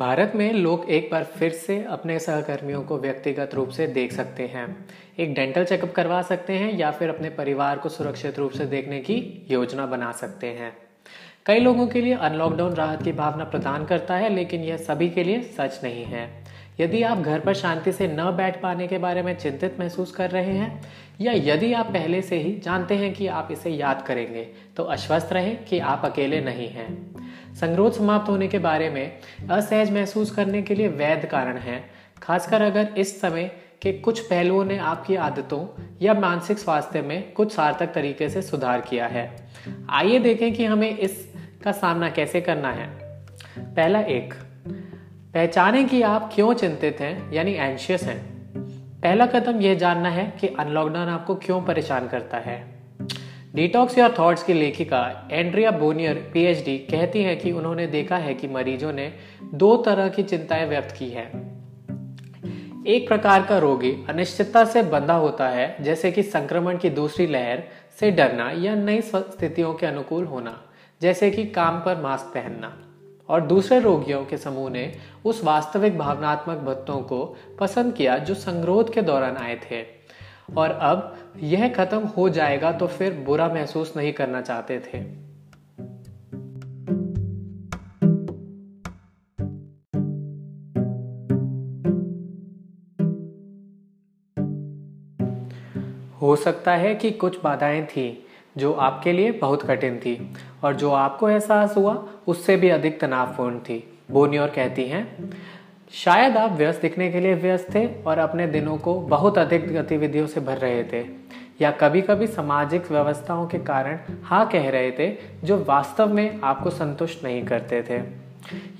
भारत में लोग एक बार फिर से अपने सहकर्मियों को व्यक्तिगत रूप से देख सकते हैं, एक डेंटल चेकअप करवा सकते हैं या फिर अपने परिवार को सुरक्षित रूप से देखने की योजना बना सकते हैं। कई लोगों के लिए अनलॉकडाउन राहत की भावना प्रदान करता है, लेकिन यह सभी के लिए सच नहीं है। यदि आप घर पर शांति से न बैठ पाने के बारे में चिंतित महसूस कर रहे हैं या यदि आप पहले से ही जानते हैं कि आप इसे याद करेंगे, तो आश्वस्त रहें कि आप अकेले नहीं हैं। संगरोध समाप्त होने के बारे में असहज महसूस करने के लिए वैध कारण हैं, खासकर अगर इस समय के कुछ पहलुओं ने आपकी आदतों या मानसिक स्वास्थ्य में कुछ सार्थक तरीके से सुधार किया है। आइए देखें कि हमें इसका सामना कैसे करना है। पहला, एक पहचानें कि आप क्यों चिंतित हैं यानी एंशियस हैं। पहला कदम यह जानना है कि अनलॉकडाउन आपको क्यों परेशान करता है। डिटॉक्स योर थॉट्स की लेखिका एंड्रिया बोनियर पीएचडी कहती हैं कि उन्होंने देखा है कि मरीजों ने दो तरह की चिंताएं व्यक्त की है। एक प्रकार का रोगी अनिश्चितता से बंधा होता है, जैसे कि संक्रमण की दूसरी लहर से डरना या नई स्थितियों के अनुकूल होना, जैसे कि काम पर मास्क पहनना। और दूसरे रोगियों के समूह ने उस वास्तविक भावनात्मक भत्तों को पसंद किया जो संगरोध के दौरान आए थे और अब यह खत्म हो जाएगा तो फिर बुरा महसूस नहीं करना चाहते थे। हो सकता है कि कुछ बाधाएं थीं जो आपके लिए बहुत कठिन थी और जो आपको एहसास हुआ उससे भी अधिक तनावपूर्ण थी। बोनियोर कहती हैं, शायद आप व्यस्त दिखने के लिए व्यस्त थे और अपने दिनों को बहुत अधिक गतिविधियों से भर रहे थे या कभी कभी सामाजिक व्यवस्थाओं के कारण हाँ कह रहे थे जो वास्तव में आपको संतुष्ट नहीं करते थे।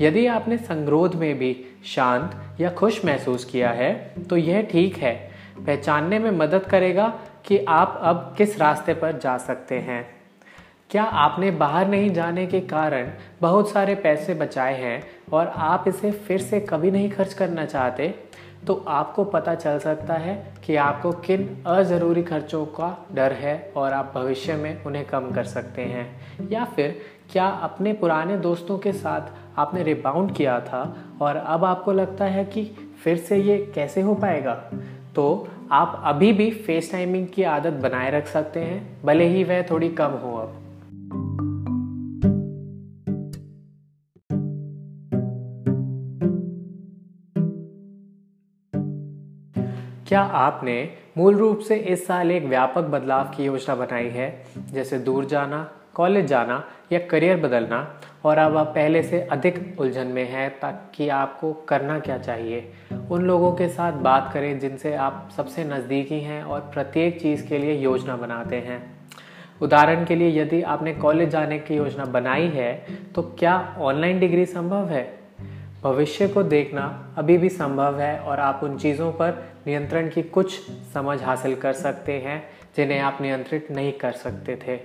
यदि आपने संगरोध में भी शांत या खुश महसूस किया है तो यह ठीक है, पहचानने में मदद करेगा कि आप अब किस रास्ते पर जा सकते हैं। क्या आपने बाहर नहीं जाने के कारण बहुत सारे पैसे बचाए हैं और आप इसे फिर से कभी नहीं खर्च करना चाहते, तो आपको पता चल सकता है कि आपको किन अजरूरी खर्चों का डर है और आप भविष्य में उन्हें कम कर सकते हैं। या फिर क्या अपने पुराने दोस्तों के साथ आपने रिबाउंड किया था और अब आपको लगता है कि फिर से ये कैसे हो पाएगा, तो आप अभी भी फेस टाइमिंग की आदत बनाए रख सकते हैं, भले ही वह थोड़ी कम हो। अब क्या आपने मूल रूप से इस साल एक व्यापक बदलाव की योजना बनाई है, जैसे दूर जाना, कॉलेज जाना या करियर बदलना, और अब आप पहले से अधिक उलझन में हैं ताकि आपको करना क्या चाहिए। उन लोगों के साथ बात करें जिनसे आप सबसे नज़दीकी हैं और प्रत्येक चीज़ के लिए योजना बनाते हैं। उदाहरण के लिए, यदि आपने कॉलेज जाने की योजना बनाई है तो क्या ऑनलाइन डिग्री संभव है? भविष्य को देखना अभी भी संभव है और आप उन चीज़ों पर नियंत्रण की कुछ समझ हासिल कर सकते हैं जिन्हें आप नियंत्रित नहीं कर सकते थे।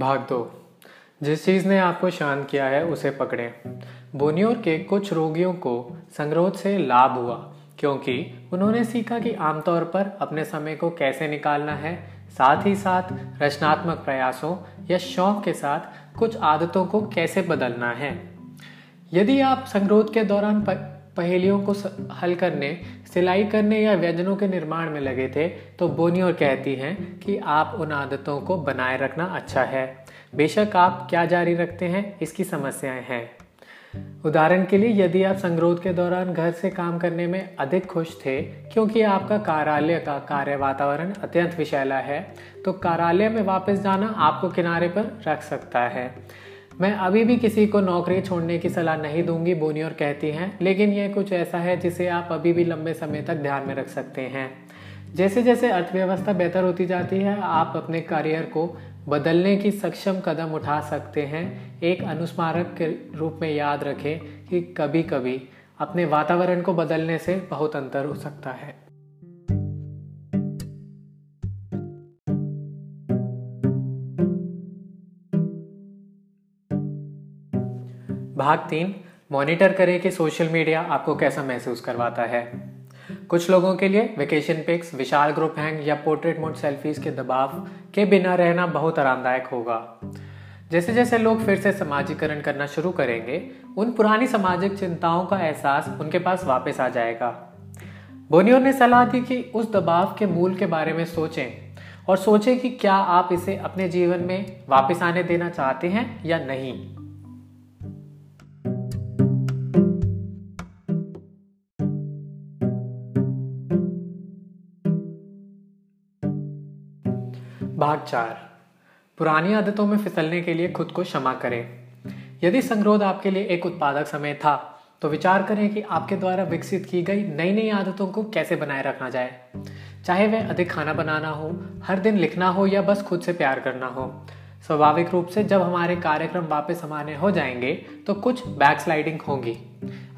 भाग दो, जिस चीज़ ने आपको शांत किया है उसे पकड़ें। बोनियोर के कुछ रोगियों को संगरोध से लाभ हुआ क्योंकि उन्होंने सीखा कि आमतौर पर अपने समय को कैसे निकालना है, साथ ही साथ रचनात्मक प्रयासों या शौक के साथ कुछ आदतों को कैसे बदलना है। यदि आप संगरोध के दौरान पहेलियों को हल करने, सिलाई करने या व्यंजनों के निर्माण में लगे थे, तो बोनियोर कहती हैं कि आप उन आदतों को बनाए रखना अच्छा है, बेशक आप क्या जारी रखते हैं इसकी समस्याएं हैं। उदाहरण के लिए, यदि आप संगरोध के दौरान घर से काम करने में अधिक खुश थे क्योंकि आपका कार्यालय का कार्य वातावरण अत्यंत विषैला है, तो कार्यालय में वापस जाना आपको किनारे पर रख सकता है। मैं अभी भी किसी को नौकरी छोड़ने की सलाह नहीं दूंगी, बोनियोर कहती हैं, लेकिन यह कुछ ऐसा है जिसे आप अभी भी लंबे समय तक ध्यान में रख सकते हैं। जैसे जैसे अर्थव्यवस्था बेहतर होती जाती है, आप अपने करियर को बदलने की सक्षम कदम उठा सकते हैं। एक अनुस्मारक के रूप में याद रखें कि कभी कभी अपने वातावरण को बदलने से बहुत अंतर हो सकता है। भाग 3, मॉनिटर करें कि सोशल मीडिया आपको कैसा महसूस करवाता है। कुछ लोगों के लिए वेकेशन पिक्स, विशाल ग्रुप हैंग या पोर्ट्रेट मोड सेल्फीज के दबाव के बिना रहना बहुत आरामदायक होगा। जैसे जैसे लोग फिर से सामाजिकरण करना शुरू करेंगे, उन पुरानी सामाजिक चिंताओं का एहसास उनके पास वापस आ जाएगा। बोनियर ने सलाह दी कि उस दबाव के मूल के बारे में सोचें और सोचें कि क्या आप इसे अपने जीवन में वापस आने देना चाहते हैं या नहीं। भाग 4, पुरानी आदतों में फिसलने के लिए खुद को क्षमा करें। यदि संगरोध आपके लिए एक उत्पादक समय था, तो विचार करें कि आपके द्वारा विकसित की गई नई नई आदतों को कैसे बनाए रखा जाए, चाहे वह अधिक खाना बनाना हो, हर दिन लिखना हो या बस खुद से प्यार करना हो। स्वाभाविक रूप से जब हमारे कार्यक्रम वापस सामान्य हो जाएंगे तो कुछ बैकस्लाइडिंग होगी।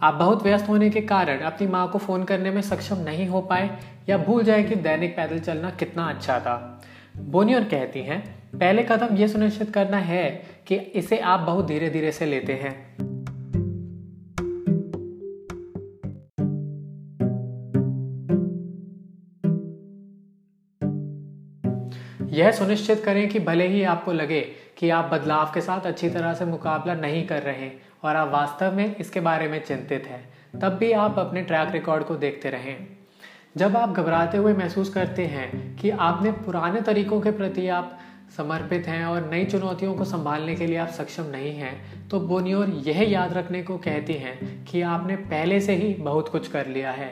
आप बहुत व्यस्त होने के कारण अपनी माँ को फोन करने में सक्षम नहीं हो पाए या भूल जाए कि दैनिक पैदल चलना कितना अच्छा था। बोनियर कहती हैं, पहले कदम यह सुनिश्चित करना है कि इसे आप बहुत धीरे धीरे से लेते हैं। यह सुनिश्चित करें कि भले ही आपको लगे कि आप बदलाव के साथ अच्छी तरह से मुकाबला नहीं कर रहे और आप वास्तव में इसके बारे में चिंतित हैं, तब भी आप अपने ट्रैक रिकॉर्ड को देखते रहें। जब आप घबराते हुए महसूस करते हैं कि आपने पुराने तरीकों के प्रति आप समर्पित हैं और नई चुनौतियों को संभालने के लिए आप सक्षम नहीं हैं, तो बोनियर यह याद रखने को कहती हैं कि आपने पहले से ही बहुत कुछ कर लिया है।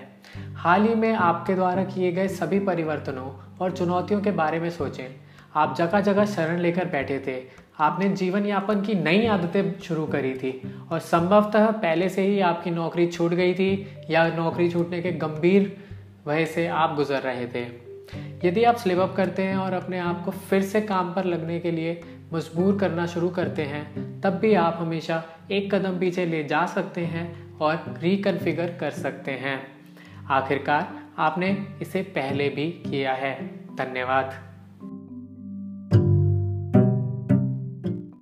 हाल ही में आपके द्वारा किए गए सभी परिवर्तनों और चुनौतियों के बारे में सोचें। आप जगह जगह शरण लेकर बैठे थे, आपने जीवन यापन की नई आदतें शुरू करी थी और संभवतः पहले से ही आपकी नौकरी छूट गई थी या नौकरी छूटने के गंभीर वहीं से आप गुजर रहे थे। यदि आप स्लिप अप करते हैं और अपने आप को फिर से काम पर लगने के लिए मजबूर करना शुरू करते हैं, तब भी आप हमेशा एक कदम पीछे ले जा सकते हैं और रिकन्फिगर कर सकते हैं। आखिरकार आपने इसे पहले भी किया है। धन्यवाद।